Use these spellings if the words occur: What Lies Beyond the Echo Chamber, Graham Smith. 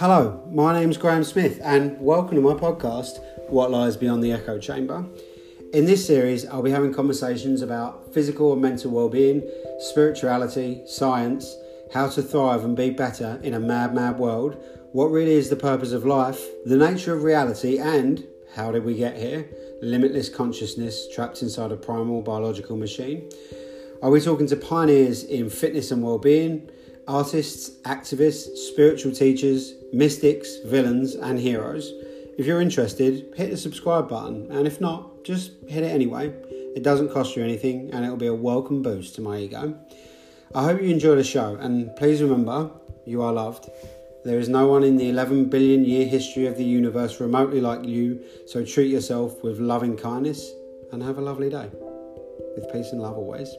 Hello, my name's Graham Smith and welcome to my podcast, What Lies Beyond the Echo Chamber. In this series, I'll be having conversations about physical and mental well-being, spirituality, science, how to thrive and be better in a mad, mad world, what really is the purpose of life, the nature of reality and how did we get here, limitless consciousness trapped inside a primal biological machine. Are we talking to pioneers in fitness and well-being, artists, activists, spiritual teachers, mystics, villains and heroes? If you're interested, hit the subscribe button, and if not, just hit it anyway. It doesn't cost you anything and it'll be a welcome boost to my ego. I hope you enjoy the show, and please remember, you are loved. There is no one in the 11 billion year history of the universe remotely like you, so treat yourself with loving kindness and have a lovely day. With peace and love always.